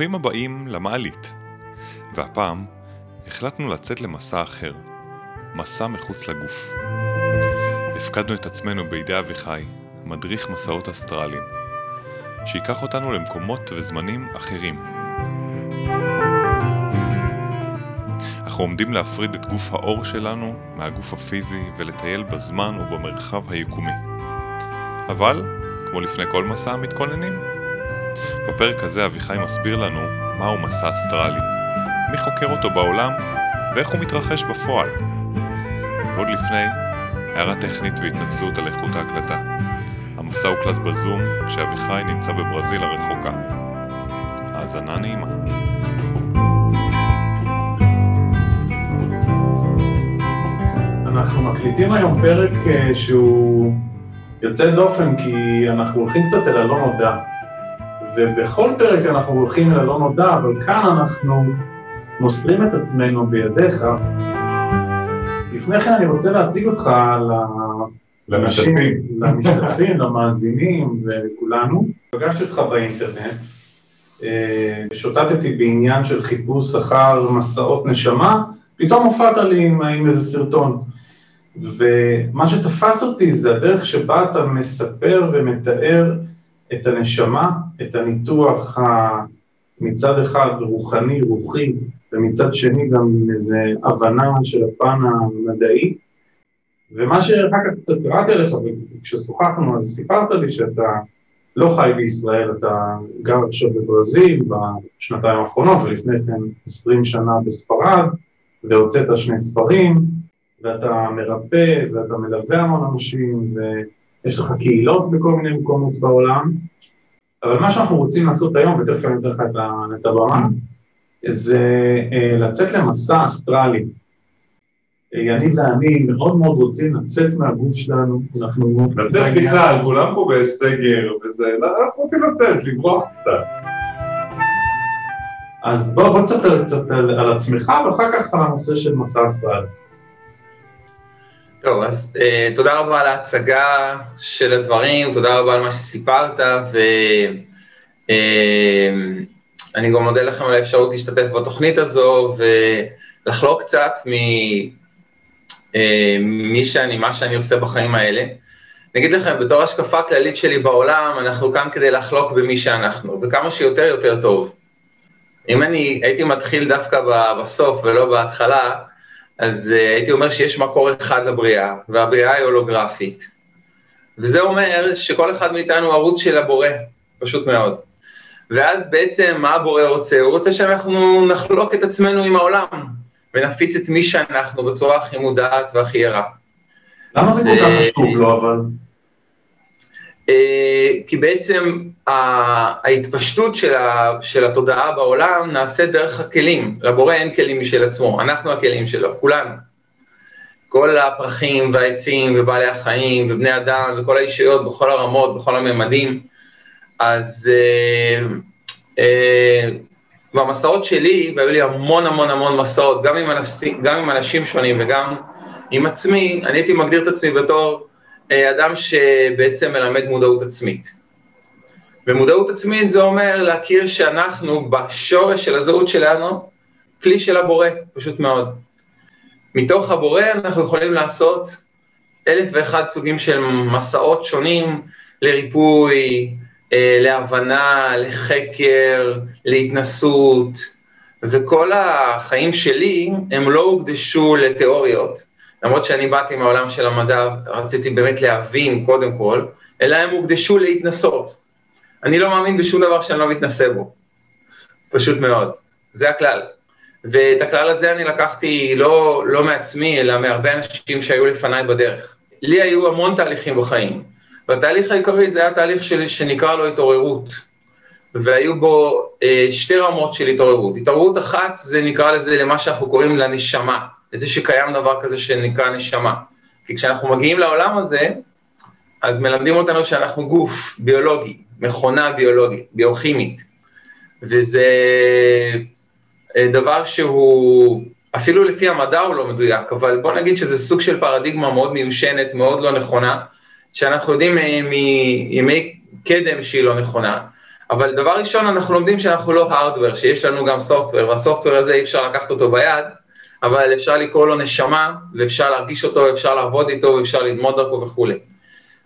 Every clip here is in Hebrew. ברוכים הבאים למעלית. והפעם החלטנו לצאת למסע אחר, מסע מחוץ לגוף. הפקדנו את עצמנו בידי אביחי, מדריך מסעות אסטרליים, שיקח אותנו למקומות וזמנים אחרים. אנחנו עומדים להפריד את גוף האור שלנו מהגוף הפיזי ולטייל בזמן ובמרחב היקומי. אבל, כמו לפני כל מסע מתכוננים, בפרק הזה אביחי מסביר לנו מהו מסע אסטרלי, מי חוקר אותו בעולם ואיך הוא מתרחש בפועל. ועוד לפני, הערה טכנית והתנצלות על איכות ההקלטה. המסע הוקלט בזום כשאביחי נמצא בברזיל הרחוקה. האזנה נעימה. אנחנו מקליטים היום פרק שהוא יוצא דופן כי אנחנו הולכים קצת אל הלא נודע. ובכל פרק אנחנו הולכים אל הלא נודע, אבל כאן אנחנו נוסרים את עצמנו בידיך. לפני כן אני רוצה להציג אותך למשתתפים, למאזינים וכולנו. פגשתי אותך באינטרנט, שוטטתי בעניין של חיפוש אחר מסעות נשמה, פתאום הופעת לי עם איזה סרטון. ומה שתפס אותי זה הדרך שבה אתה מספר ומתאר את הנשמה, את הניתוח מצד אחד רוחני, רוחי, ומצד שני גם איזו הבנה של הפן המדעי. ומה שאחר כך קצת קראתי לך, וכששוחחנו אז סיפרת לי שאתה לא חי בישראל, אתה גר עכשיו בברזיל בשנתיים האחרונות, ולפני כן 20 שנה בספרד, והוצאת שני ספרים, ואתה מרפא, ואתה מלווה המון אנשים, יש לך קהילות בכל מיני מקומות בעולם, אבל מה שאנחנו רוצים לעשות היום, ותכף אני אתן לך את הבמה, זה לצאת למסע אסטרלי. יניב ואני מאוד מאוד רוצים לצאת מהגוף שלנו, אנחנו לצאת בכלל, כולם פה בסגר, אנחנו רוצים לצאת, לברוח קצת. אז בוא תספר קצת על עצמך, ואחר כך על הנושא של מסע אסטרלי. טוב, אז תודה רבה על ההצגה של הדברים, תודה רבה על מה שסיפרת, ואני גם מודה לכם על האפשרות להשתתף בתוכנית הזו, ולחלוק קצת מה שאני עושה בחיים האלה. נגיד לכם, בתור השקפה כללית שלי בעולם, אנחנו כאן כדי לחלוק במי שאנחנו, וכמה שיותר יותר טוב. אם אני הייתי מתחיל דווקא בסוף ולא בהתחלה, אז הייתי אומר שיש מקור אחד לבריאה, והבריאה היא הולוגרפית. וזה אומר שכל אחד מאיתנו ערוץ של הבורא, פשוט מאוד. ואז בעצם מה הבורא רוצה? הוא רוצה שאנחנו נחלוק את עצמנו עם העולם, ונפיץ את מי שאנחנו בצורה הכי מודעת והכי ירה. למה זה כל כך חשוב לו אבל? כי בעצם ההתפשטות של התודעה בעולם נעשית דרך הכלים. לבורא אין כלים משל עצמו, אנחנו הכלים שלו, כולנו. כל הפרחים והעצים ובעלי החיים ובני אדם וכל האישיות בכל הרמות, בכל הממדים. אז במסעות שלי, והיו לי המון המון המון מסעות, גם עם אנשים שונים וגם עם עצמי, אני הייתי מגדיר את עצמי בתור אדם שבעצם מלמד מודעות עצמית. ומודעות עצמית זה אומר להכיר שאנחנו בשורש של הזהות שלנו, כלי של הבורא, פשוט מאוד. מתוך הבורא אנחנו יכולים לעשות 1,001 סוגים של מסעות שונים, לריפוי, להבנה, לחקר, להתנסות, וכל החיים שלי הם לא הוקדשו לתיאוריות. למרות שאני באתי מהעולם של המדע, רציתי באמת להבין קודם כל, אלא הם הוקדשו להתנסות. אני לא מאמין בשום דבר שאני לא מתנסה בו. פשוט מאוד. זה הכלל. ואת הכלל הזה אני לקחתי לא מעצמי, אלא מהרבה אנשים שהיו לפניי בדרך. לי היו המון תהליכים בחיים. והתהליך העיקרי זה היה תהליך שנקרא לו התעוררות. והיו בו שתי רמות של התעוררות. התעוררות אחת זה נקרא לזה למה שאנחנו קוראים לנשמה. לזה שקיים דבר כזה שנקרא נשמה. כי כשאנחנו מגיעים לעולם הזה, אז מלמדים אותנו שאנחנו גוף ביולוגי, מכונה ביולוגית, ביוכימית, וזה דבר שהוא, אפילו לפי המדע הוא לא מדויק, אבל בוא נגיד שזה סוג של פרדיגמה מאוד מיושנת, מאוד לא נכונה, שאנחנו יודעים מימי קדם שהיא לא נכונה, אבל דבר ראשון, אנחנו לומדים שאנחנו לא hardware, שיש לנו גם software, והsoftware הזה אי אפשר לקחת אותו ביד, אבל אפשר לקרוא לו נשמה, ואפשר להרגיש אותו, אפשר לעבוד איתו, ואפשר ללמוד דרכו וכו'.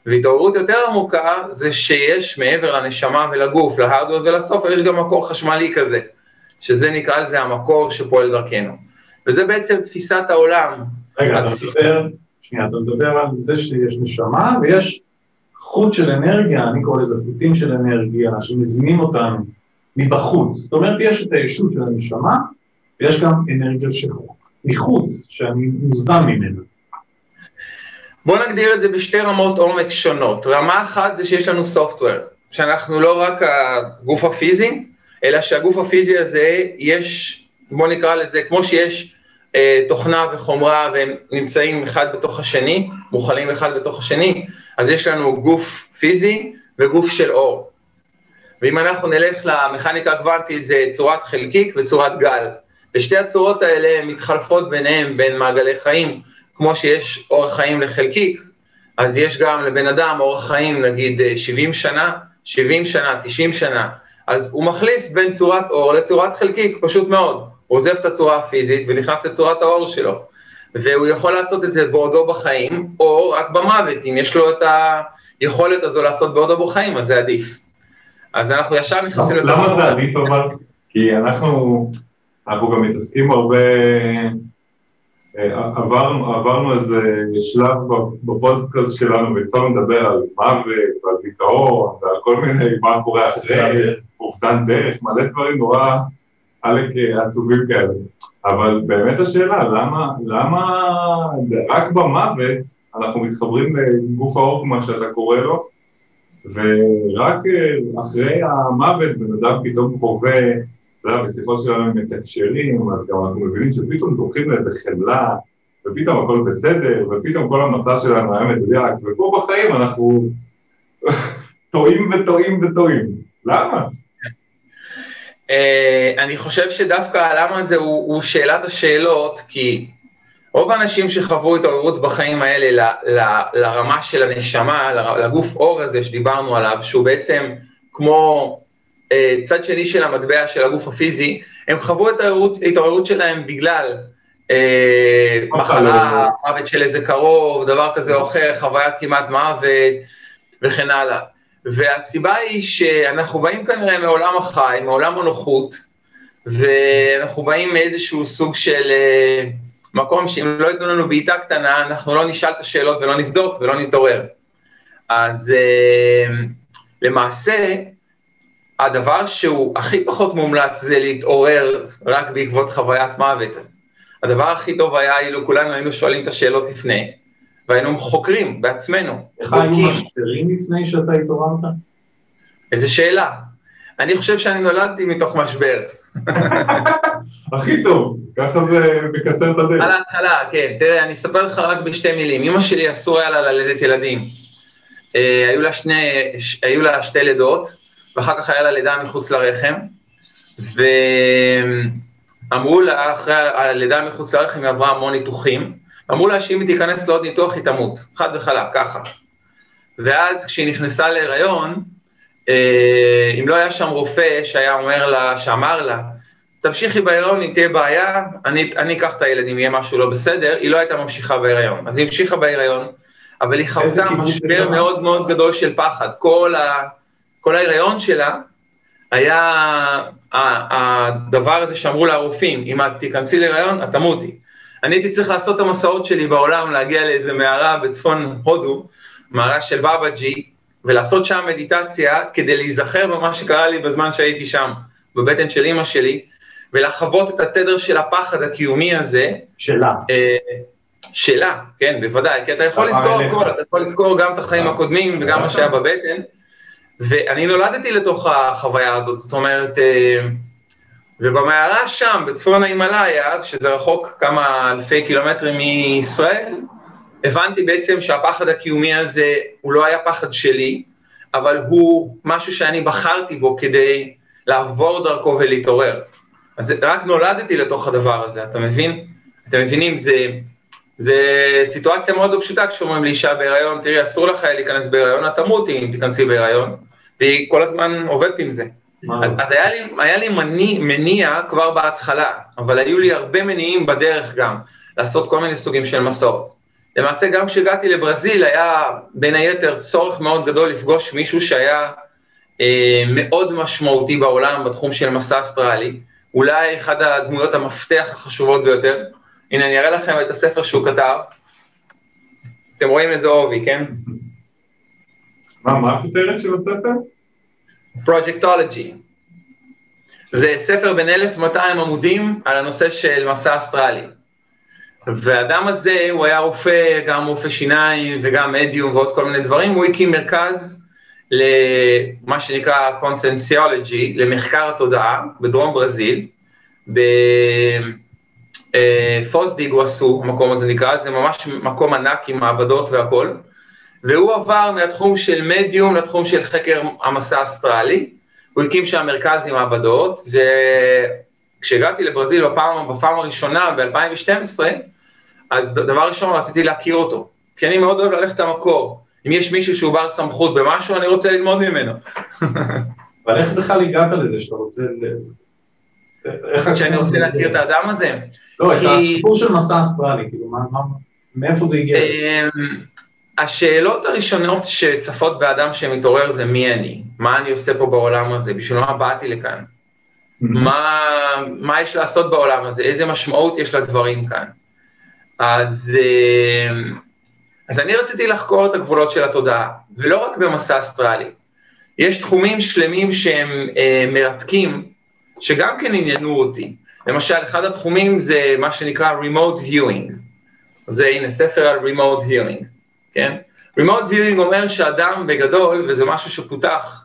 והתעוררות יותר עמוקה, זה שיש מעבר לנשמה ולגוף, להארדוור ולסופר, יש גם מקור חשמלי כזה, שזה נקרא לזה המקור שפועל דרכנו. וזה בעצם תפיסת העולם. רגע, אתה מדבר על זה שיש נשמה, ויש חוט של אנרגיה, אני קורא לזה חוטים של אנרגיה, שמזינים אותנו מבחוץ. זאת אומרת, יש את הישות של הנשמה, ויש גם אנרגיה מחוץ, שאני מוזדם ממנה. בואו נגדיר את זה בשתי רמות עומק שונות. רמה אחת זה שיש לנו סופטוור, שאנחנו לא רק הגוף הפיזי, אלא שהגוף הפיזי הזה יש, בואו נקרא לזה, כמו שיש תוכנה וחומרה, והם נמצאים אחד בתוך השני, מוכלים אחד בתוך השני, אז יש לנו גוף פיזי וגוף של אור. ואם אנחנו נלך למכניקה הקוונטית, זה צורת חלקיק וצורת גל. ושתי הצורות האלה מתחלפות ביניהם, בין מעגלי חיים, כמו שיש אורח חיים לחלקיק, אז יש גם לבן אדם אורח חיים, נגיד 70 שנה, 90 שנה, אז הוא מחליף בין צורת אור לצורת חלקיק, פשוט מאוד. הוא עוזב את הצורה הפיזית ונכנס לצורת האור שלו, והוא יכול לעשות את זה בעודו בחיים, או רק במוות, אם יש לו את היכולת הזו לעשות בעודו בחיים, אז זה עדיף. אז אנחנו ישר נכנסים לתוך... למה זה עדיף אבל? כי אנחנו גם מתעסקים הרבה... עברנו איזה שלב בפוסט כזה שלנו, ואפשר לדבר על מוות ועל דיכאון, ועל כל מיני, מה קורה אחרי, אובדן דרך, מלא דברים נורא עלק עצובים כאלה. אבל באמת השאלה, למה רק במוות אנחנו מתחברים לגוף האור, כמו שאתה קורא לו, ורק אחרי המוות בן אדם פתאום חווה, בשיחות שלנו הם מתקשרים, אז גם אנחנו מבינים שפתאום זוכים לאיזה חמלה, ופתאום הכל בסדר, ופתאום כל המסע שלנו היה מדויק, ופה בחיים אנחנו טועים. למה? אני חושב שדווקא הלמה הזה הוא שאלת השאלות, כי רוב האנשים שחוו התעוררות בחיים האלה לרמה של הנשמה, לגוף אור הזה שדיברנו עליו, שהוא בעצם כמו... צד שני של המטבע של הגוף הפיזי, הם חוו את ההתעוררות שלהם בגלל מחלה, מוות של איזה קרוב, דבר כזה או אחר, חוויית כמעט מוות וכן הלאה. והסיבה היא שאנחנו באים כנראה מעולם החי, מעולם הנוחות, ואנחנו באים מאיזשהו סוג של מקום שאם לא יתנו לנו בעיטה קטנה, אנחנו לא נשאל את השאלות ולא נבדוק ולא נתעורר. אז למעשה, הדבר שהוא הכי פחות מומלץ זה להתעורר רק בעקבות חוויית מוות. הדבר הכי טוב היה אילו כולנו היינו שואלים את השאלות לפני, והיינו חוקרים בעצמנו. היינו משברים לפני שאתה התעוררת? איזו שאלה. אני חושב שאני נולדתי מתוך משבר. הכי טוב, ככה זה מקצר את הדרך. על ההתחלה, כן. תראה, אני אספר לך רק בשתי מילים. אמא שלי אסור היה לה ללדת ילדים. היו לה שתי לידות, ואחר כך היה לה לידה מחוץ לרחם, ואמרו לה, אחרי הלידה מחוץ לרחם היא עברה המון ניתוחים, אמרו לה שאם היא תיכנס לעוד ניתוח היא תמות, חד וחלק, ככה. ואז כשהיא נכנסה להיריון, אם לא היה שם רופא שאמר לה, תמשיכי בהיריון, אם תהיה בעיה, אני אקח את הילד, אם יהיה משהו לא בסדר, היא לא הייתה ממשיכה בהיריון. אז היא המשיכה בהיריון, אבל היא חוותה משבר מאוד מאוד גדול של פחד, כל ההיריון שלה היה הדבר הזה שאמרו לרופאים, אם את תיכנסי להיריון, את תמותי. אני הייתי צריך לעשות את המסעות שלי בעולם, להגיע לאיזה מערה בצפון הודו, מערה של בבאג'י, ולעשות שם מדיטציה, כדי להיזכר במה שקרה לי בזמן שהייתי שם, בבטן של אמא שלי, ולחוות את התדר של הפחד הקיומי הזה. שלה, כן, בוודאי, כי אתה יכול לזכור הכל, אתה יכול לזכור גם את החיים הקודמים, וגם מה שהיה בבטן, ואני נולדתי לתוך החוויה הזאת, זאת אומרת, ובמערה שם, בצפון ההימלאיה, שזה רחוק כמה אלפי קילומטרים מישראל, הבנתי בעצם שהפחד הקיומי הזה, הוא לא היה פחד שלי, אבל הוא משהו שאני בחרתי בו כדי לעבור דרכו ולהתעורר. אז רק נולדתי לתוך הדבר הזה, אתה מבין? אתם מבינים, זה סיטואציה מאוד לא פשוטה, כשאומרים לאישה בהיריון, תראי, אסור לך להיכנס בהיריון, את תמותי אם תיכנסי בהיריון, והיא כל הזמן עובדת עם זה. אז היה לי מניע כבר בהתחלה, אבל היו לי הרבה מניעים בדרך גם, לעשות כל מיני סוגים של מסעות. למעשה גם כשהגעתי לברזיל היה בין היתר צורך מאוד גדול לפגוש מישהו שהיה מאוד משמעותי בעולם בתחום של מסע אסטרלי, אולי אחד הדמויות המפתח החשובות ביותר. הנה אני אראה לכם את הספר שהוא כתב, אתם רואים איזה עובי, כן? מה הכותרת של הספר? Projectology. זה ספר בין 1200 עמודים על הנושא של מסע אסטרלי. והאדם הזה, הוא היה רופא, גם רופא שיניים וגם מדיום ועוד כל מיני דברים, הוא הקים מרכז למה שנקרא Consensiology, למחקר התודעה בדרום ברזיל, בפוס דה איגואסו, המקום הזה נקרא, זה ממש מקום ענק עם מעבדות והכל, והוא עבר מהתחום של מדיום לתחום של חקר המסע האסטרלי, הוא הקים שם מרכז עם מעבדות, כשהגעתי לברזיל בפעם הראשונה ב-2012, אז דבר ראשון רציתי להכיר אותו, כי אני מאוד אוהב ללכת למקור, אם יש מישהו שהוא בר סמכות במשהו, אני רוצה ללמוד ממנו. אבל איך בכלל הגעת לזה שאתה רוצה... שאני רוצה להכיר את האדם הזה? לא, את הסיפור של מסע אסטרלי, כאילו, מאיפה זה הגיע? השאלות הראשונות שצפות באדם שמתעורר זה מי אני, מה אני עושה פה בעולם הזה, בשביל מה באתי לכאן? מה יש לעשות בעולם הזה, איזה משמעות יש לדברים כאן. אז אני רציתי לחקור את הגבולות של התודעה, ולא רק במסע אסטרלי. יש תחומים שלמים שהם מרתקים, שגם כן עניינו אותי. למשל, אחד התחומים זה מה שנקרא remote viewing. זה הנה, ספר על remote viewing, כן? remote viewing אומר שאדם בגדול, וזה משהו שפותח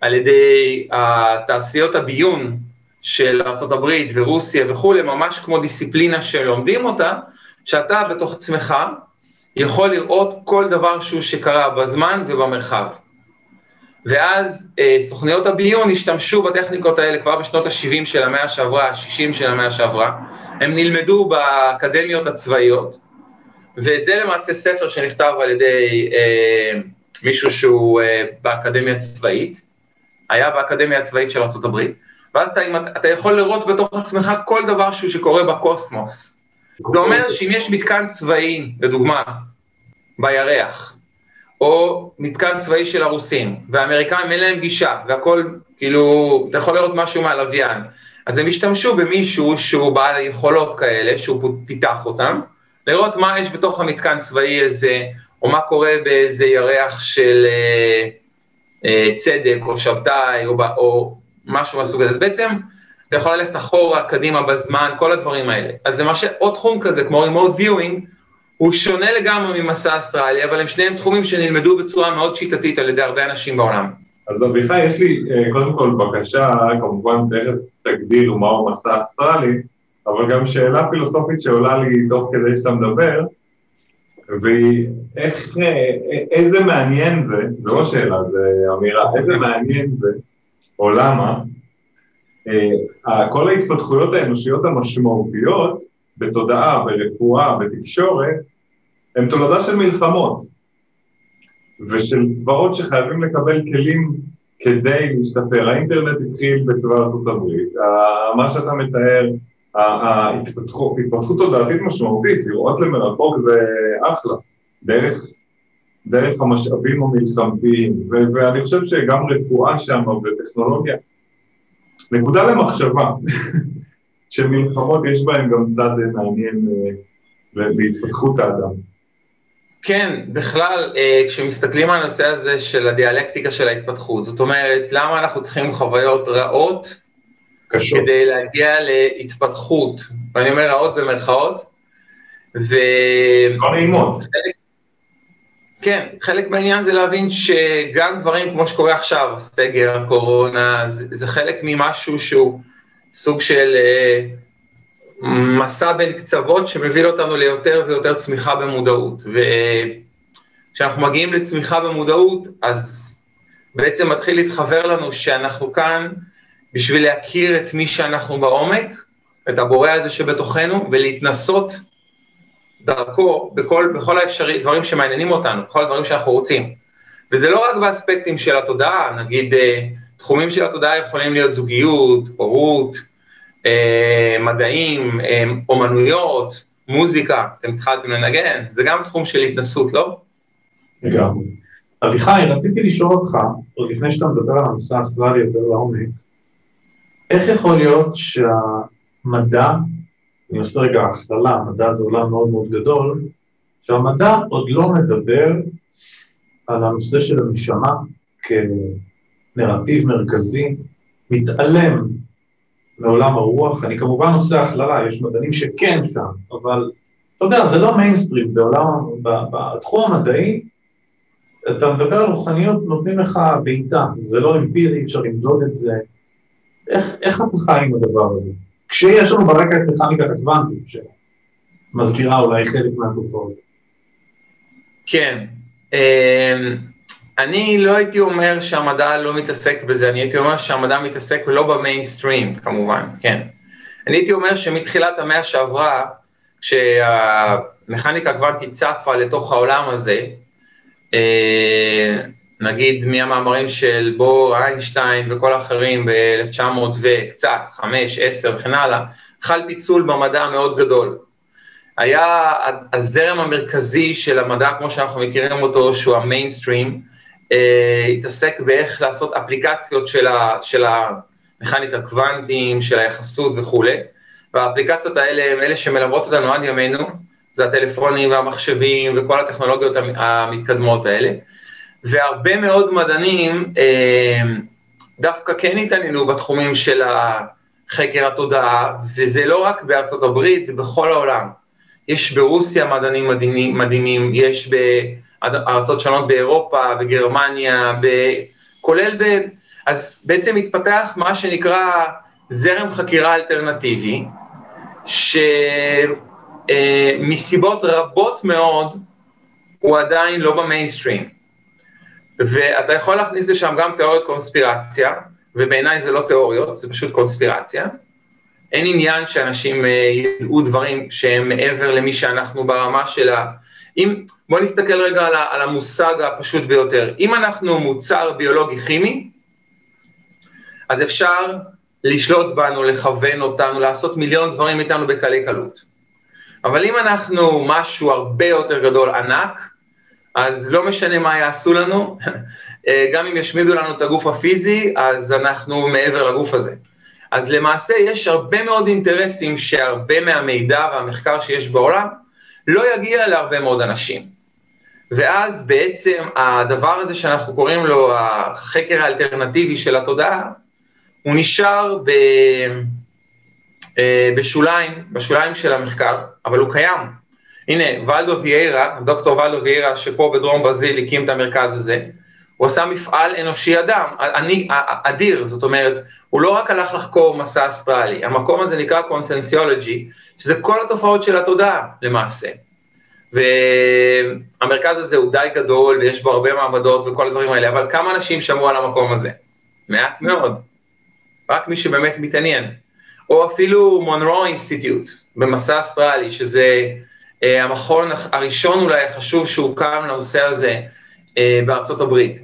על ידי התעשיות הביון של ארצות הברית ורוסיה וכו', ממש כמו דיסציפלינה שלומדים אותה, שאתה בתוך עצמך יכול לראות כל דבר שהוא שקרה בזמן ובמרחב. ואז סוכניות הביון השתמשו בטכניקות האלה כבר בשנות ה-70 של המאה שעברה, ה-60 של המאה שעברה, הם נלמדו באקדמיות הצבאיות, וזה למעשה ספר שנכתב על ידי מישהו שהוא באקדמיה הצבאית, היה באקדמיה הצבאית של ארצות הברית, ואז אתה יכול לראות בתוך עצמך כל דבר שהוא שקורה בקוסמוס. זה אומר שאם יש מתקן צבאי, לדוגמה, בירח, או מתקן צבאי של הרוסים, והאמריקאים אין להם גישה, והכל, כאילו, אתה יכול לראות משהו מהלוויין, אז הם השתמשו במישהו שהוא בעל יכולות כאלה, שהוא פיתח אותם, לראות מה יש בתוך המתקן צבאי הזה, או מה קורה באיזה ירח של... צדק או שבתאי או משהו מהסוג הזה, אז בעצם אתה יכול ללכת אחורה, קדימה בזמן, כל הדברים האלה. אז למשל עוד תחום כזה כמו remote viewing הוא שונה לגמרי ממסע אסטרלי, אבל הם שניהם תחומים שנלמדו בצורה מאוד שיטתית על ידי הרבה אנשים בעולם. אז אביחי, יש לי קודם כל בקשה, כמובן תכף תגדילו מהו מסע אסטרלי, אבל גם שאלה פילוסופית שעולה לי תוך כדי שאתה מדבר, ואיך, איזה מעניין זה, זו לא שאלה, זו אמירה, איזה מעניין זה, או למה, כל ההתפתחויות האנושיות המשמעותיות, בתודעה, ברפואה, בתקשורת, הן תולדה של מלחמות, ושל צבאות שחייבים לקבל כלים כדי להשתפר. האינטרנט התחיל בצבא ארצות הברית, מה שאתה מתאר, ההתפתחות תודעתית משמעותית, לראות למרחוק זה אחלה, דרך המשאבים המלחמתיים, ואני חושב שגם רפואה שם וטכנולוגיה, נקודה למחשבה, שמלחמות יש בהן גם צד מעניין להתפתחות האדם. כן, בכלל, כשמסתכלים על הנושא הזה של הדיאלקטיקה של ההתפתחות, זאת אומרת, למה אנחנו צריכים חוויות רעות, קשור. כדי להגיע להתפתחות, ואני אומר רעות במרכאות, לא נעימות. כן, חלק מהעניין זה להבין שגם דברים כמו שקורה עכשיו, הסגר, הקורונה, זה חלק ממשהו שהוא סוג של מסע בין קצוות שמביא אותנו ליותר ויותר צמיחה במודעות, וכשאנחנו מגיעים לצמיחה במודעות, אז בעצם מתחיל להתחבר לנו שאנחנו כאן, בשביל להכיר את מי שאנחנו בעומק, את הבורא הזה שבתוכנו, ולהתנסות דרכו בכל האפשרי, דברים שמעניינים אותנו, בכל הדברים שאנחנו רוצים. וזה לא רק באספקטים של התודעה, נגיד תחומים של התודעה יכולים להיות זוגיות, הורות, מדעים, אומנויות, מוזיקה, אתם התחלתם לנגן, זה גם תחום של התנסות, לא? לגמרי. אביחי, רציתי לשאול אותך, עוד לפני שאתה מדבר על הנושא האסטרלי יותר לעומק, איך יכול להיות שהמדע, אני עושה רגע הכללה, המדע זה עולם מאוד מאוד גדול, שהמדע עוד לא מדבר על הנושא של הנשמה כנרטיב מרכזי, מתעלם מעולם הרוח, אני כמובן עושה הכללה, יש מדענים שכן שם, אבל אתה יודע, זה לא מיינסטרים בעולם, בתחום המדעי, אתה מדבר על רוחניות, נותנים לך בעיטה, זה לא אמפירי, אפשר למדוד את זה, איך אתה חי עם הדבר הזה? כשיש לנו ברקע את מכניקת הקוונטים שמסבירה אולי חלק מהתופעות. כן, אני לא הייתי אומר שהמדע לא מתעסק בזה, אני הייתי אומר שהמדע מתעסק לא במיינסטרים כמובן, כן. אני הייתי אומר שמתחילת המאה שעברה, כשהמכניקה הקוונטית צפה לתוך העולם הזה, נגיד מהמאמרים של בו, איינשטיין וכל האחרים ב-1900 וקצת, 5, 10 וכן הלאה, חל פיצול במדע מאוד גדול. היה הזרם המרכזי של המדע, כמו שאנחנו מכירים אותו, שהוא המיינסטרים, התעסק באיך לעשות אפליקציות של המכניקה קוונטים, של היחסות וכו'. והאפליקציות האלה, אלה שמלוות אותנו עד ימינו, זה הטלפונים והמחשבים וכל הטכנולוגיות המתקדמות האלה. והרבה מאוד מדענים דווקא כן התעניינו בתחומים של חקר התודעה, וזה לא רק בארצות הברית, זה בכל העולם. יש ברוסיה מדענים מדהימים, יש בארצות שונות באירופה, בגרמניה, כולל אז בעצם התפתח מה שנקרא זרם חקירה אלטרנטיבי, שמסיבות רבות מאוד הוא עדיין לא במיינסטרים. ואתה יכול להכניס לשם גם תיאוריות קונספירציה, ובעיניי זה לא תיאוריות, זה פשוט קונספירציה. אין עניין שאנשים ידעו דברים שהם מעבר למי שאנחנו ברמה שלה. בואו נסתכל רגע על המושג הפשוט ביותר. אם אנחנו מוצר ביולוגי כימי, אז אפשר לשלוט בנו, לכוון אותנו, לעשות מיליון דברים איתנו בקלי קלות. אבל אם אנחנו משהו הרבה יותר גדול, ענק, אז לא משנה מה יעשו לנו, גם אם ישמידו לנו את הגוף הפיזי, אז אנחנו מעבר לגוף הזה. אז למעשה יש הרבה מאוד אינטרסים שהרבה מהמידע והמחקר שיש בעולם לא יגיע להרבה מאוד אנשים. ואז בעצם הדבר הזה שאנחנו קוראים לו החקר האלטרנטיבי של התודעה, הוא נשאר בשוליים של המחקר, אבל הוא קיים. הנה, ולדו ויירה, דוקטור ולדו ויירה, שפה בדרום ברזיל הקים את המרכז הזה, הוא עשה מפעל אנושי אדיר, זאת אומרת, הוא לא רק הלך לחקור מסע אסטרלי, המקום הזה נקרא קונסנסיולוגי, שזה כל התופעות של התודעה למעשה. והמרכז הזה הוא די גדול, ויש בו הרבה מעבדות וכל הדברים האלה, אבל כמה אנשים שמעו על המקום הזה? מעט מאוד. רק מי שבאמת מתעניין. או אפילו מונרו אינסטיטיוט, במסע אסטרלי, שזה המכון הראשון אולי החשוב שהוקם לנושא הזה בארצות הברית,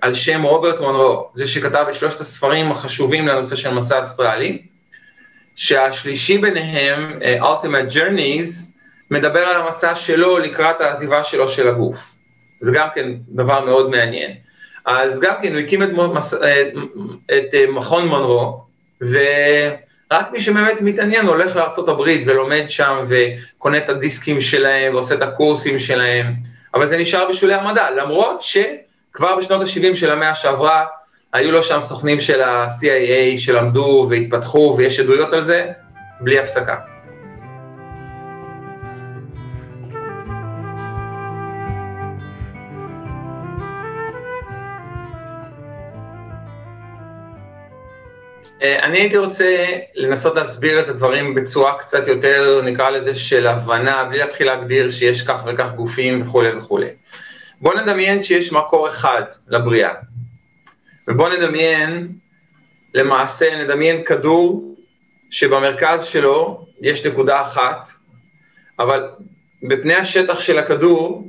על שם רוברט מונרו, זה שכתב בשלושת הספרים החשובים לנושא של מסע אסטרלי, שהשלישי ביניהם, Ultimate Journeys, מדבר על המסע שלו לקראת העזיבה שלו של הגוף. זה גם כן דבר מאוד מעניין. אז גם כן הוא הקים את מכון מונרו, רק מי שבאמת מתעניין הולך לארצות הברית ולומד שם וקונה את הדיסקים שלהם ועושה את הקורסים שלהם, אבל זה נשאר בשולי המדע, למרות שכבר בשנות ה-70 של המאה שעברה, היו לו שם סוכנים של ה-CIA שלמדו והתפתחו ויש עדויות על זה, בלי הפסקה. אני הייתי רוצה לנסות להסביר את הדברים בצורה קצת יותר, נקרא לזה, של הבנה, בלי להתחיל להגדיר שיש כך וכך גופים וכו' וכו'. בואו נדמיין שיש מקור אחד לבריאה, ובואו נדמיין, למעשה נדמיין כדור שבמרכז שלו יש נקודה אחת, אבל בפני השטח של הכדור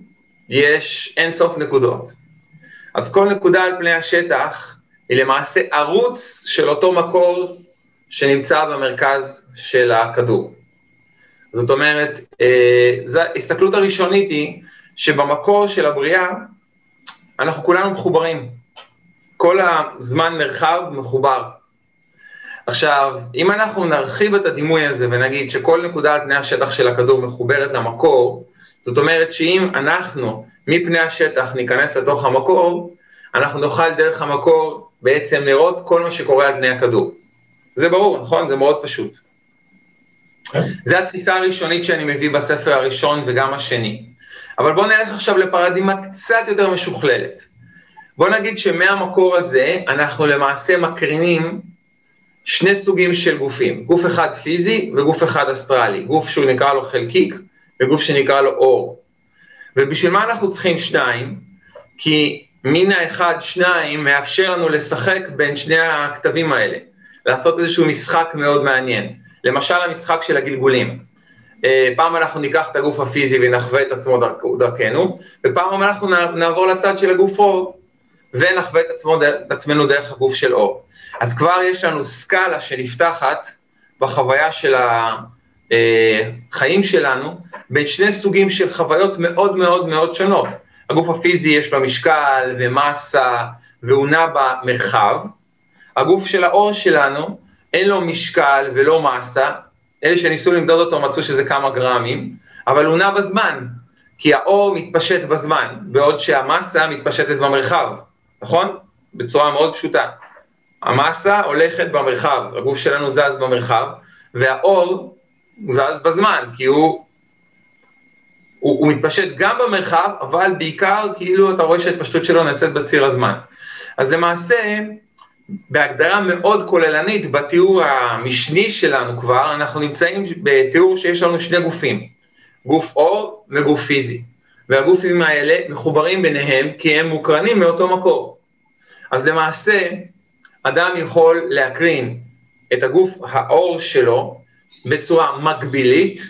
יש אינסוף נקודות. אז כל נקודה על פני השטח, היא למעשה ערוץ של אותו מקור שנמצא במרכז של הכדור. זאת אומרת, ההסתכלות הראשונית היא שבמקור של הבריאה אנחנו כולנו מחוברים. כל הזמן מרחב מחובר. עכשיו, אם אנחנו נרחיב את הדימוי הזה ונגיד שכל נקודה על פני השטח של הכדור מחוברת למקור, זאת אומרת שאם אנחנו מפני השטח ניכנס לתוך המקור, אנחנו נוכל דרך המקור בעצם לראות כל מה שקורה על פני הכדור. זה ברור, נכון? זה מאוד פשוט. זו התפיסה הראשונית שאני מביא בספר הראשון וגם השני. אבל בואו נלך עכשיו לפרדימה קצת יותר משוכללת. בואו נגיד שמהמקור הזה אנחנו למעשה מקרינים שני סוגים של גופים, גוף אחד פיזי וגוף אחד אסטרלי, גוף שהוא נקרא לו חלקיק וגוף שנקרא לו אור. ובשביל מה אנחנו צריכים שניים? כי מן האחד שניים מאפשר לנו לשחק בין שני הכתבים האלה, לעשות איזשהו משחק מאוד מעניין, למשל המשחק של הגלגולים. פעם אנחנו ניקח את הגוף הפיזי ונחווה את עצמו דרכנו, ופעם אנחנו נעבור לצד של הגוף אור, ונחווה את עצמנו דרך הגוף של אור. אז כבר יש לנו סקאלה שנפתחת בחוויה של החיים שלנו, בין שני סוגים של חוויות מאוד מאוד מאוד שונות. הגוף הפיזי יש לו משקל ומסה, והוא נע במרחב. הגוף של האור שלנו אין לו משקל ולא מסה, אלה שניסו למדוד אותו מצאו שזה כמה גרמים, אבל הוא נע בזמן, כי האור מתפשט בזמן, בעוד שהמסה מתפשטת במרחב, נכון? בצורה מאוד פשוטה. המסה הולכת במרחב, הגוף שלנו זז במרחב, והאור זז בזמן, כי הוא מתפשט גם במרחב, אבל בעיקר כאילו אתה רואה שההתפשטות שלו נצאת בציר הזמן. אז למעשה, בהגדרה מאוד כוללנית, בתיאור המשני שלנו כבר, אנחנו נמצאים בתיאור שיש לנו שני גופים, גוף אור וגוף פיזי, והגופים האלה מחוברים ביניהם, כי הם מוקרנים מאותו מקור. אז למעשה, אדם יכול להקרין את הגוף האור שלו בצורה מקבילית,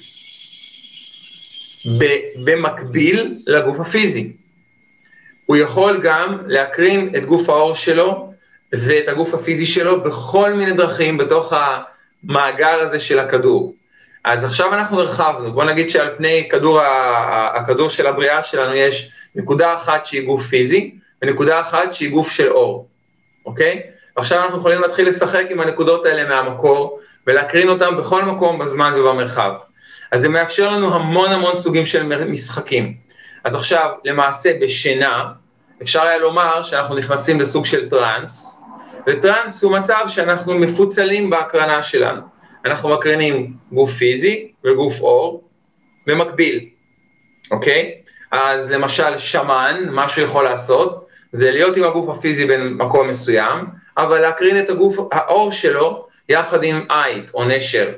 במקביל לגוף הפיזי. הוא יכול גם להקרין את גוף האור שלו ואת הגוף הפיזי שלו בכל מיני דרכים בתוך המאגר הזה של הכדור. אז עכשיו אנחנו הרחבנו, בוא נגיד שעל פני הכדור של הבריאה שלנו יש נקודה אחת שהיא גוף פיזי ונקודה אחת שהיא גוף של אור, אוקיי? עכשיו אנחנו יכולים להתחיל לשחק עם הנקודות האלה מהמקור, ולהקרין אותם בכל מקום בזמן ובמרחב. אז זה מאפשר לנו המון המון סוגים של משחקים. אז עכשיו, למעשה בשינה, אפשר היה לומר שאנחנו נכנסים לסוג של טרנס, וטרנס הוא מצב שאנחנו מפוצלים בהקרנה שלנו. אנחנו מקרינים גוף פיזי וגוף אור, במקביל, אוקיי? אז למשל שמן, מה שהוא יכול לעשות, זה להיות עם הגוף הפיזי במקום מסוים, אבל להקרין את הגוף, האור שלו, יחד עם עית או נשר,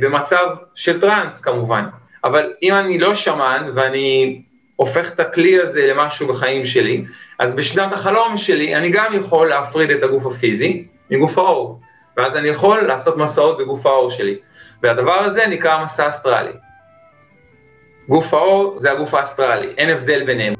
במצב של טרנס כמובן. אבל אם אני לא שמן ואני הופך את הכלי הזה למשהו בחיים שלי, אז בשנת החלום שלי אני גם יכול להפריד את הגוף הפיזי מגוף האור, ואז אני יכול לעשות מסעות בגוף האור שלי. והדבר הזה נקרא מסע אסטרלי. גוף האור זה הגוף האסטרלי, אין הבדל ביניהם.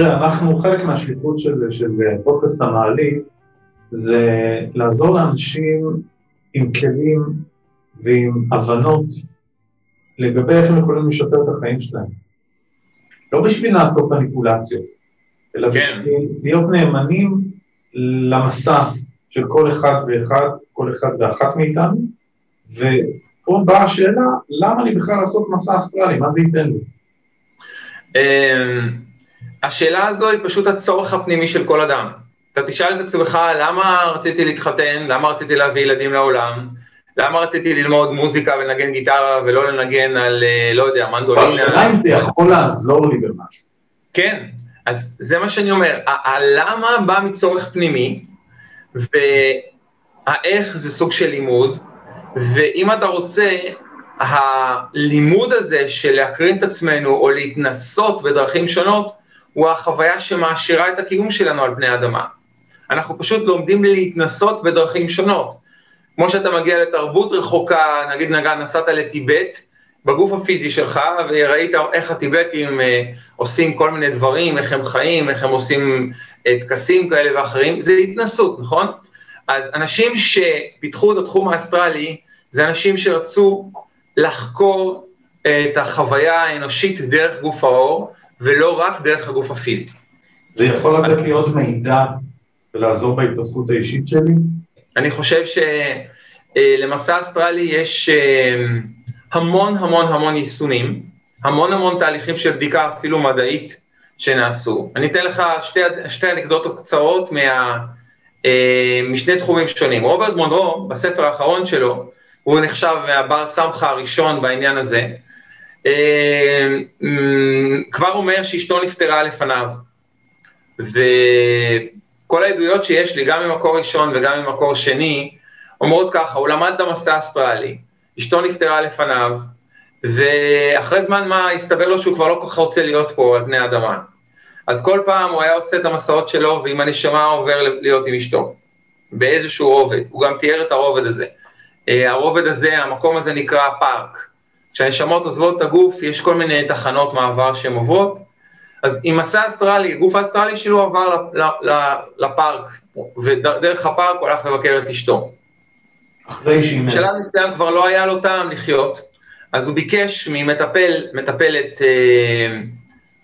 אנחנו חלק מהשליחות של פודקאסט המעלי, זה לעזור לאנשים עם כלים ועם הבנות לגבי איך הם יכולים לשפר את החיים שלהם. לא בשביל לעשות מניפולציות, אלא בשביל להיות נאמנים למסע של כל אחד ואחד, כל אחד ואחת מאיתנו, ופה באה השאלה, למה אני בכלל לעשות מסע אסטרלי? מה זה ייתן לי? השאלה הזו היא פשוט הצורך הפנימי של כל אדם. אתה תשאל את עצמך, למה רציתי להתחתן, למה רציתי להביא ילדים לעולם, למה רציתי ללמוד מוזיקה ולנגן גיטרה ולא לנגן על, לא יודע, מנדולינה. השאלה אם זה יכול לעזור לי במשהו. כן, אז זה מה שאני אומר, הלמה בא מצורך פנימי, והאיך זה סוג של לימוד, ואם אתה רוצה, הלימוד הזה של להקרין את עצמנו או להתנסות בדרכים שונות, הוא החוויה שמעשירה את הקיום שלנו על פני האדמה. אנחנו פשוט לומדים להתנסות בדרכים שונות. כמו שאתה מגיע לתרבות רחוקה, נגיד נסעת לטיבט, בגוף הפיזי שלך, וראית איך הטיבטים עושים כל מיני דברים, איך הם חיים, איך הם עושים תקסים כאלה ואחרים, זה התנסות, נכון? אז אנשים שפיתחו את התחום האסטרלי, זה אנשים שרצו לחקור את החוויה האנושית דרך גוף האור, ולא רק דרך הגוף הפיזי. זה יכול לתת לי עוד מידע ולעזור בהתפתחות האישית שלי? אני חושב שלמסע אסטרלי יש המון המון המון יישונים, המון המון תהליכים של בדיקה אפילו מדעית שנעשו. אני אתן לך שתי אנקדוטות קצרות משני תחומים שונים. רוברט מונרו, בספר האחרון שלו, הוא נחשב הבר סמכה הראשון בעניין הזה, כבר אומר שאשתו נפטרה לפניו, וכל העדויות שיש לי, גם ממקור ראשון וגם ממקור שני, אומרות ככה, הוא למד את המסע האסטרלי, אשתו נפטרה לפניו, ואחרי זמן מה הסתבר לו שהוא כבר לא כל כך רוצה להיות פה על פני האדמה. אז כל פעם הוא היה עושה את המסעות שלו, ועם הנשמה עובר להיות עם אשתו, באיזשהו רובד, הוא גם תיאר את הרובד הזה. הרובד הזה, המקום הזה נקרא פארק. כשהנשמות עוזבות את הגוף, יש כל מיני תחנות מעבר שהן עוברות, אז עם מסע אסטרלי, הגוף האסטרלי שלו עבר לפארק, ודרך הפארק הוא הלך לבקר את אשתו. אחרי שימן. שלב מסוים כבר לא היה לו טעם לחיות, אז הוא ביקש ממטפלת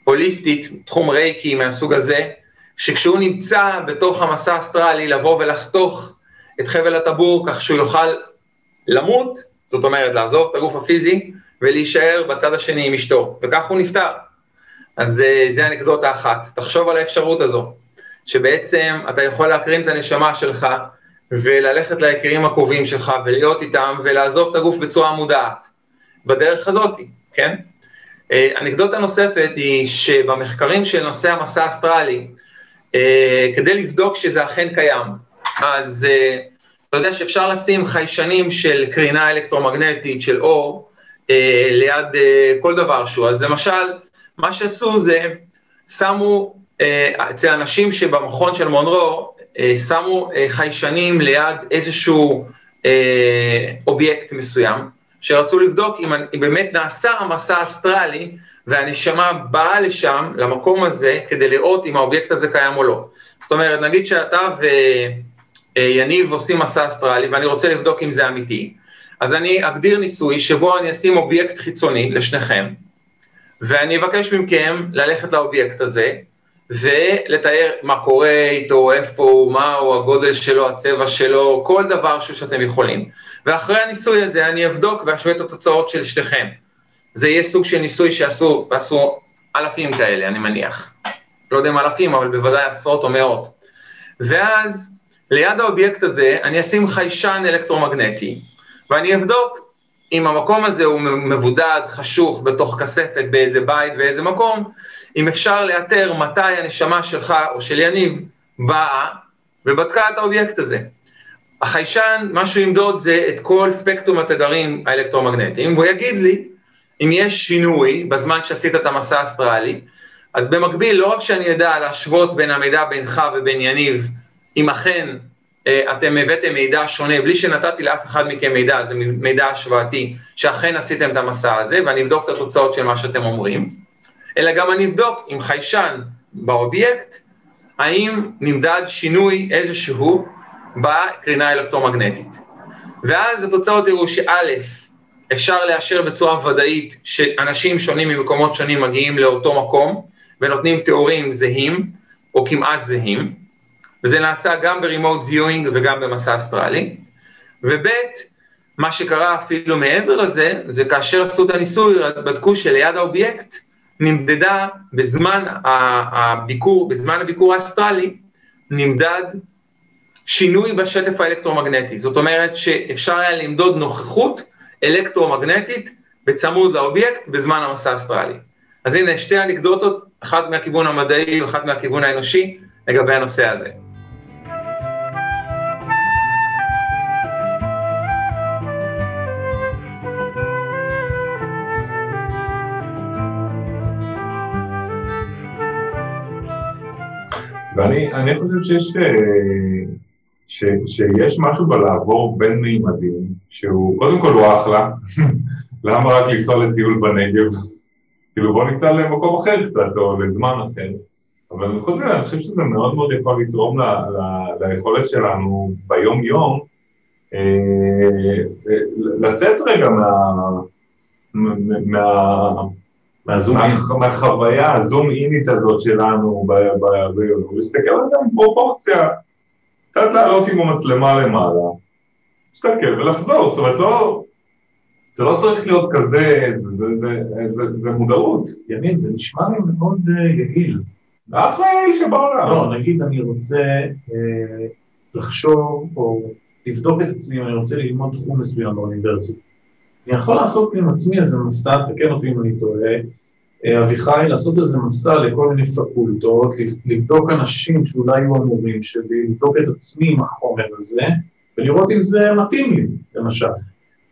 הוליסטית, תחום רייקי מהסוג הזה, שכשהוא נמצא בתוך המסע האסטרלי, לבוא ולחתוך את חבל הטבור, כך שהוא יוכל למות, זאת אומרת, לעזוב את הגוף הפיזי, ולהישאר בצד השני עם אשתו, וכך הוא נפטר. אז זה אנקדוטה אחת. תחשוב על האפשרות הזו, שבעצם אתה יכול להקרין את הנשמה שלך, וללכת ליקירים הקובעים שלך, ולהיות איתם, ולעזוב את הגוף בצורה מודעת, בדרך הזאת, כן? אנקדוטה נוספת היא שבמחקרים של נושא המסע האסטרלי, כדי לבדוק שזה אכן קיים, אז אתה יודע שאפשר לשים חיישנים של קרינה אלקטרומגנטית, של אור, ליד כל דבר שהוא. אז למשל, מה שעשו זה, שמו, אצל אנשים שבמכון של מונרו, שמו חיישנים ליד איזשהו אובייקט מסוים, שרצו לבדוק אם באמת נעשה המסע האסטרלי, והנשמה באה לשם, למקום הזה, כדי לראות אם האובייקט הזה קיים או לא. זאת אומרת, נגיד שאתה ויניב עושים מסע אסטרלי, ואני רוצה לבדוק אם זה אמיתי, אז אני אגדיר ניסוי שבו אני אשים אובייקט חיצוני לשניכם, ואני אבקש מכם ללכת לאובייקט הזה, ולתאר מה קורה איתו, איפה הוא, מהו הגודל שלו, הצבע שלו, כל דבר שאתם יכולים. ואחרי הניסוי הזה אני אבדוק ואשווה את התוצאות של שניכם. זה יהיה סוג של ניסוי שעשו אלפים כאלה, אני מניח. לא יודע אם אלפים, אבל בוודאי עשרות או מאות. ואז ליד האובייקט הזה אני אשים חיישן אלקטרומגנטי, ואני אבדוק אם המקום הזה הוא מבודד, חשוך, בתוך כספת, באיזה בית, באיזה מקום, אם אפשר לאתר מתי הנשמה שלך או של יניב באה ובדקה את האובייקט הזה. החיישן, מה שהוא ימדוד זה את כל ספקטרום התדרים האלקטרומגנטיים, והוא יגיד לי אם יש שינוי בזמן שעשית את המסע האסטרלי, אז במקביל לא רק שאני אדע להשוות בין המידע בינך ובין יניב, אם אכן אתם הבאתם מידע שונה, בלי שנתתי לאף אחד מכם מידע, זה מידע השוואתי, שאכן עשיתם את המסע הזה, ואני אבדוק את התוצאות של מה שאתם אומרים, אלא גם אני אבדוק עם חיישן באובייקט, האם נמדד שינוי איזשהו בקרינה אלקטרומגנטית. ואז התוצאות יראו שא', אפשר לאשר בצורה ודאית, שאנשים שונים ממקומות שונים מגיעים לאותו מקום, ונותנים תיאורים זהים, או כמעט זהים, וזה נעשה גם ב-remote viewing וגם במסע אסטרלי. וב' מה שקרה אפילו מעבר לזה, זה כאשר עשו את הניסוי, בדקו שליד האובייקט נמדדה בזמן הביקור האסטרלי, נמדד שינוי בשטף האלקטרומגנטי. זאת אומרת שאפשר היה למדוד נוכחות אלקטרומגנטית בצמוד לאובייקט בזמן המסע האסטרלי. אז הנה שתי אנקדוטות, אחת מהכיוון המדעי ואחת מהכיוון האנושי, לגבי הנושא הזה. ואני חושב שיש שיש משהו בלעבור בין מימדים, שהוא, קודם כל הוא אחלה, למה רק לנסוע לטיול בנגב? כאילו בוא ניסע למקום אחר קצת, או לזמן אחר. אבל אני חושב, שזה מאוד מאוד יכול לתרום ליכולת שלנו ביום יום, לצאת רגע מהחוויה הזום אינית הזאת שלנו ביום, ולהסתכל על זה עם פרופורציה, קצת לעלות עם המצלמה למעלה, להסתכל ולחזור, זאת אומרת לא, זה לא צריך להיות כזה, זה מודעות. ימים, זה נשמע לי מאוד יגיל. אחרי שבעולם. לא, נגיד אני רוצה לחשוב או לבדוק את עצמי, אני רוצה ללמוד תחום מסוים באוניברסיטה. אני יכול לעשות עם עצמי איזה מסע, תקן אותי אם אני טועה, אביחי, לעשות איזה מסע לכל מיני פקולטות, לבדוק אנשים שאולי יהיו המורים שלי, לבדוק את עצמי עם החומר הזה, ולראות אם זה מתאים לי, למשל.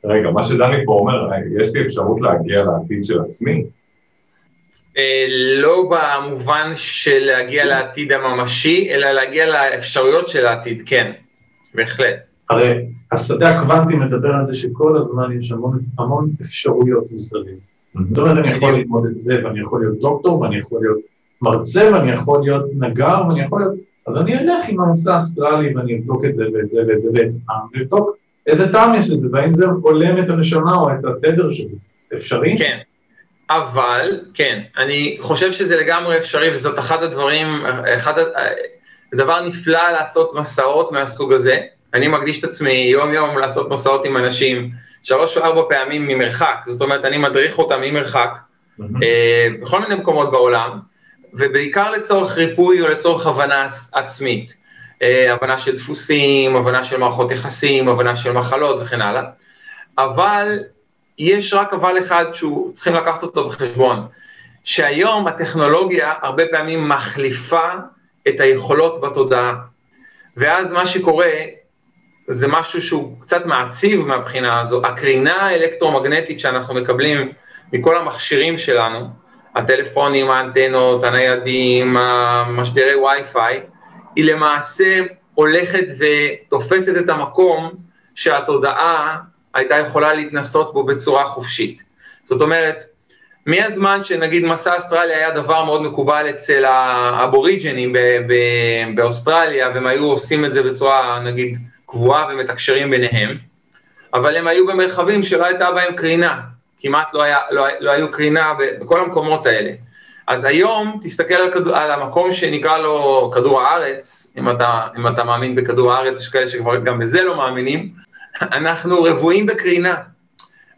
רגע, מה שדני פה אומר, יש לי אפשרות להגיע לעתיד של עצמי? לא במובן של להגיע לעתיד הממשי, אלא להגיע לאפשרויות של העתיד, כן, בהחלט. הרי השדה הקוונטי מדבר על זה שכל הזמן יש המון אפשרויות מסביב. זאת אומרת, אני יכול ללמוד את זה, ואני יכול להיות דוקטור, ואני יכול להיות מרצה, ואני יכול להיות נגר, ואני יכול להיות... אז אני אלך עם המסע אסטרלי, ואני אבדוק את זה ואת זה ואת זה, ואני אבדוק איזה טעם יש לזה, והאם זה עולם את הנשמה או את התדר שלי. אפשרי? כן. אבל, כן, אני חושב שזה לגמרי אפשרי, וזאת אחד הדברים, דבר נפלא לעשות מסעות מהסוג הזה. אני מקדיש את עצמי יום-יום לעשות מסעות עם אנשים 3 או 4 פעמים ממרחק, זאת אומרת, אני מדריך אותם ממרחק, בכל מיני מקומות בעולם, ובעיקר לצורך ריפוי או לצורך הבנה עצמית, הבנה של דפוסים, הבנה של מערכות יחסים, הבנה של מחלות וכן הלאה, אבל יש רק אבל אחד שצריכים לקחת אותו בחשבון, שהיום הטכנולוגיה הרבה פעמים מחליפה את היכולות בתודעה, ואז מה שקורה, זה משהו שהוא קצת מעציב מהבחינה הזו, הקרינה האלקטרומגנטית שאנחנו מקבלים מכל המכשירים שלנו, הטלפונים, האנטנות, הניידים, המשדרי ווי-פיי, היא למעשה הולכת ותופסת את המקום שהתודעה הייתה יכולה להתנסות בו בצורה חופשית. זאת אומרת, מהזמן שנגיד מסע אסטרליה היה דבר מאוד מקובל אצל האבוריג'ינים באוסטרליה, והם היו עושים את זה בצורה נגיד קבועה ומתקשרים ביניהם, אבל הם היו במרחבים שלא הייתה בהם קרינה, כמעט לא היו קרינה בכל המקומות האלה. אז היום תסתכל על המקום שנקרא לו כדור הארץ, אם אתה מאמין בכדור הארץ, יש כאלה שכבר גם בזה לא מאמינים, אנחנו רבועים בקרינה,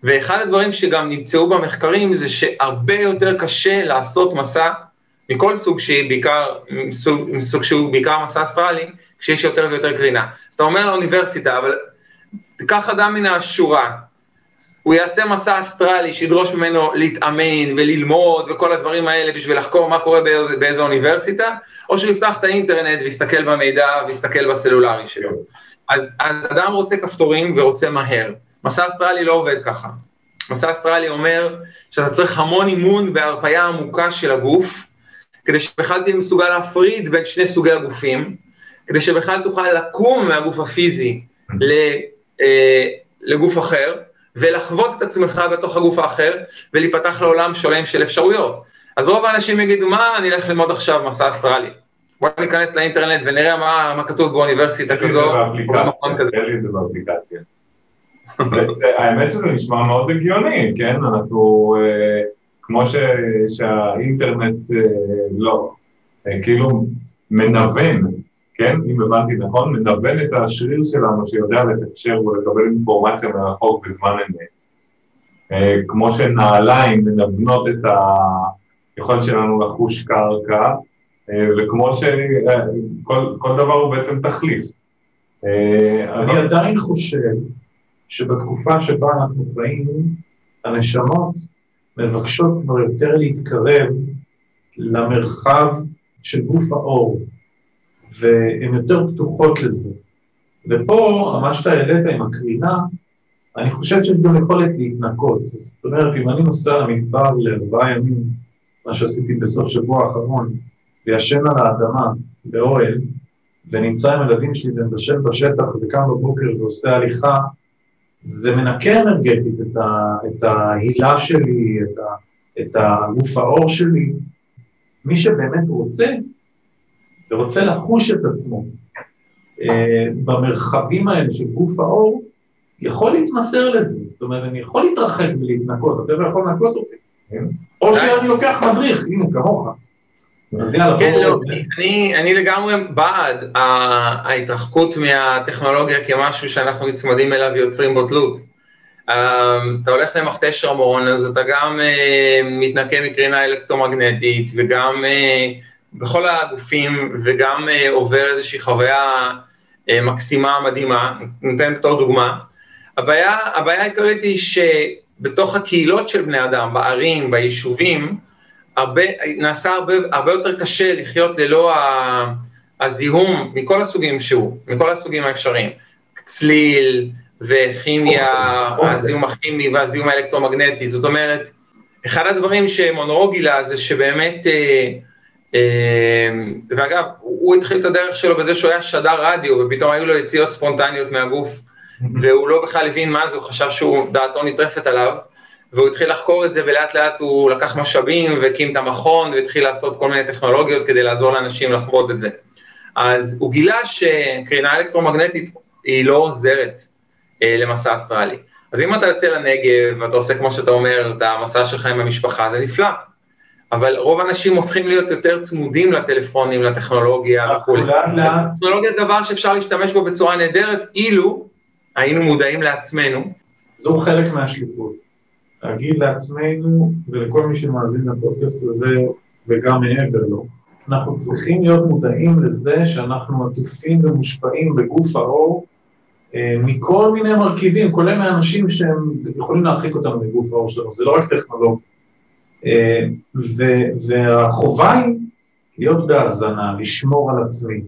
ואחד הדברים שגם נמצאו במחקרים זה שהרבה יותר קשה לעשות מסע, מכל סוג שהוא בעיקר מסע אסטרלי, כשיש יותר ויותר קרינה. אז אתה אומר לאוניברסיטה, אבל תיקח אדם מן השורה, הוא יעשה מסע אסטרלי שידרוש ממנו להתאמן וללמוד וכל הדברים האלה בשביל לחקור מה קורה באיזו אוניברסיטה, או שהוא יפתח את האינטרנט ויסתכל במידע ויסתכל בסלולרי שלו. אז אדם רוצה כפתורים ורוצה מהר. מסע אסטרלי לא עובד ככה. מסע אסטרלי אומר שאתה צריך המון אימון והרפאיה עמוקה של הגוף, כדי שבכלל תהיה מסוגל להפריד בין שני סוגי הגופים, כדי שבכלל תוכל לקום מהגוף הפיזי לגוף אחר, ולחוות את עצמך בתוך הגוף האחר, ולהיפתח לעולם שלם של אפשרויות. אז רוב האנשים יגידו, מה אני אלך ללמוד עכשיו מסע אסטרלי? בואו ניכנס לאינטרנט ונראה מה כתוב באוניברסיטה כזו, במכון כזה. תראה לי את זה באפליקציה. האמת שזה נשמע מאוד הגיוני, כן? אנחנו... כמו שהאינטרנט לא, כאילו מנוון, כן, אם הבנתי נכון, מנוון את השריר שלנו שיודע לתקשר ולקבל אינפורמציה מרחוק בזמן אמת. כמו שנעליים מנוונות את היכולת שלנו לחוש קרקע, וכמו שכל דבר הוא בעצם תחליף. אני עדיין חושב שבתקופה שבה אנחנו חיים, הנשמות, מבקשות כבר יותר להתקרב למרחב של גוף האור, והן יותר פתוחות לזה. ופה, מה שאתה העלית עם הקרינה, אני חושב שיש גם יכולת להתנקות. זאת אומרת, אם אני נוסע למדבר ל4 ימים, מה שעשיתי בסוף שבוע האחרון, וישן על האדמה באוהל, ונמצא עם הילדים שלי ומדשב בשטח וקם בבוקר ועושה הליכה, זה מנקה אנרגטית את ההילה שלי, את הגוף האור שלי. מי שבאמת רוצה, ורוצה לחוש את עצמו במרחבים האלה של גוף האור, יכול להתמסר לזה. זאת אומרת, אני יכול להתרחק ולהתנקות, אתה יכול לנקות אותי. או שאני לוקח מדריך, הנה כמוך. אני לגמרי בעד ההתרחקות מהטכנולוגיה כמשהו שאנחנו נצמדים אליו ויוצרים בו תלות. אתה הולך למכתש רמון, אז אתה גם מתנקה מקרינה אלקטרומגנטית, וגם בכל הגופים, וגם עובר איזושהי חוויה מקסימה, מדהימה, נותן בתור דוגמה. הבעיה העיקרית היא שבתוך הקהילות של בני אדם, בערים, ביישובים, נעשה הרבה יותר קשה לחיות ללא הזיהום מכל הסוגים שהוא, מכל הסוגים האפשריים. צליל וכימיה, הזיהום הכימי והזיהום האלקטרומגנטי. זאת אומרת, אחד הדברים שמונרו גילה זה שבאמת, ואגב, הוא התחיל את הדרך שלו בזה שהוא היה שדר רדיו, ופתאום היו לו יציאות ספונטניות מהגוף, והוא לא בכלל הבין מה זה, הוא חשב שהוא דעתו נטרפת עליו, והוא התחיל לחקור את זה, ולאט לאט הוא לקח משאבים, והקים את המכון, והתחיל לעשות כל מיני טכנולוגיות, כדי לעזור לאנשים לחוות את זה. אז הוא גילה שקרינה אלקטרומגנטית, היא לא עוזרת למסע אסטרלי. אז אם אתה יוצא לנגב, ואתה עושה כמו שאתה אומר, את המסע שלך עם המשפחה, זה נפלא. אבל רוב האנשים הופכים להיות יותר צמודים לטלפונים, לטכנולוגיה וכו'. הטכנולוגיה זה דבר שאפשר להשתמש בו בצורה נהדרת, אילו היינו מודעים לעצמנו. זהו חלק מהשליחות. להגיד לעצמנו ולכל מי שמאזין לפודקאסט הזה וגם מעבר לו, אנחנו צריכים להיות מודעים לזה שאנחנו עטופים ומושפעים בגוף האור מכל מיני מרכיבים, כולל מאנשים שהם יכולים להרחיק אותנו מגוף האור שלנו, זה לא רק טכנולוגיה. והחובה היא להיות בהזנה, לשמור על עצמי,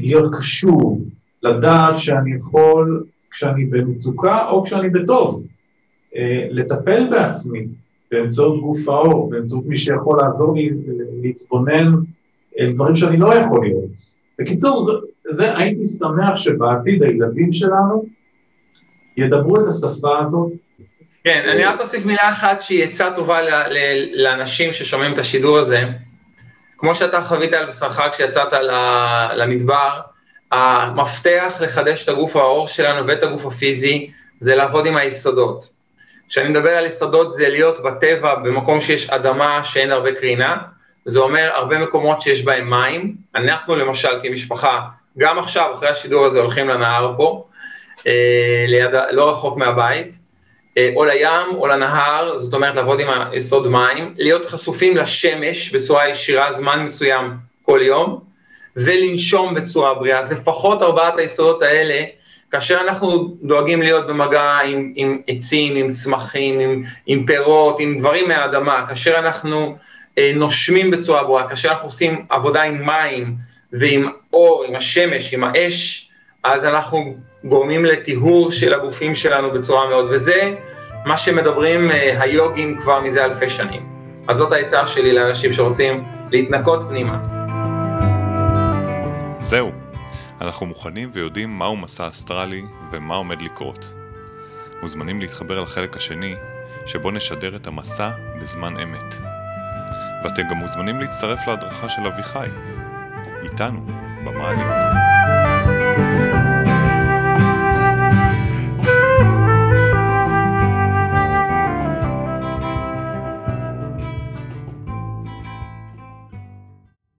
להיות קשור, לדעת שאני יכול כשאני במצוקה או כשאני בטוב, לטפל בעצמי באמצעות גוף האור, באמצעות מי שיכול לעזור לי להתבונן אל דברים שאני לא יכול להיות. בקיצור, זה הייתי שמח שבעתיד הילדים שלנו ידברו את השפה הזאת. כן, אני רק אוסיף מילה אחת שהיא עצה טובה לאנשים ששומעים את השידור הזה. כמו שאתה חווית על בשרך כשיצאת למדבר, המפתח לחדש את הגוף האור שלנו ואת הגוף הפיזי, זה לעבוד עם היסודות. כשאני מדבר על יסודות זה להיות בטבע, במקום שיש אדמה שאין הרבה קרינה, זה אומר הרבה מקומות שיש בהם מים. אנחנו למשל כמשפחה, גם עכשיו אחרי השידור הזה הולכים לנהר פה, לא רחוק מהבית, או לים או לנהר, זאת אומרת לעבוד עם היסוד מים, להיות חשופים לשמש בצורה ישירה זמן מסוים כל יום, ולנשום בצורה בריאה. אז לפחות ארבעת היסודות האלה, כאשר אנחנו דואגים להיות במגע עם עצים, עם צמחים, עם פירות, עם דברים מהאדמה, כאשר אנחנו נושמים בצורה בריאה, כאשר אנחנו עושים עבודה עם מים ועם אור, עם השמש, עם האש, אז אנחנו גורמים לטיהור של הגופים שלנו בצורה מאוד, וזה מה שמדברים היוגים כבר מזה אלפי שנים. אז זאת העצה שלי לאנשים שרוצים להתנקות פנימה. זהו, אנחנו מוכנים ויודעים מהו מסע אסטרלי ומה עומד לקרות. מוזמנים להתחבר לחלק השני שבו נשדר את המסע בזמן אמת. ואתם גם מוזמנים להצטרף להדרכה של אביחי, איתנו במעלה.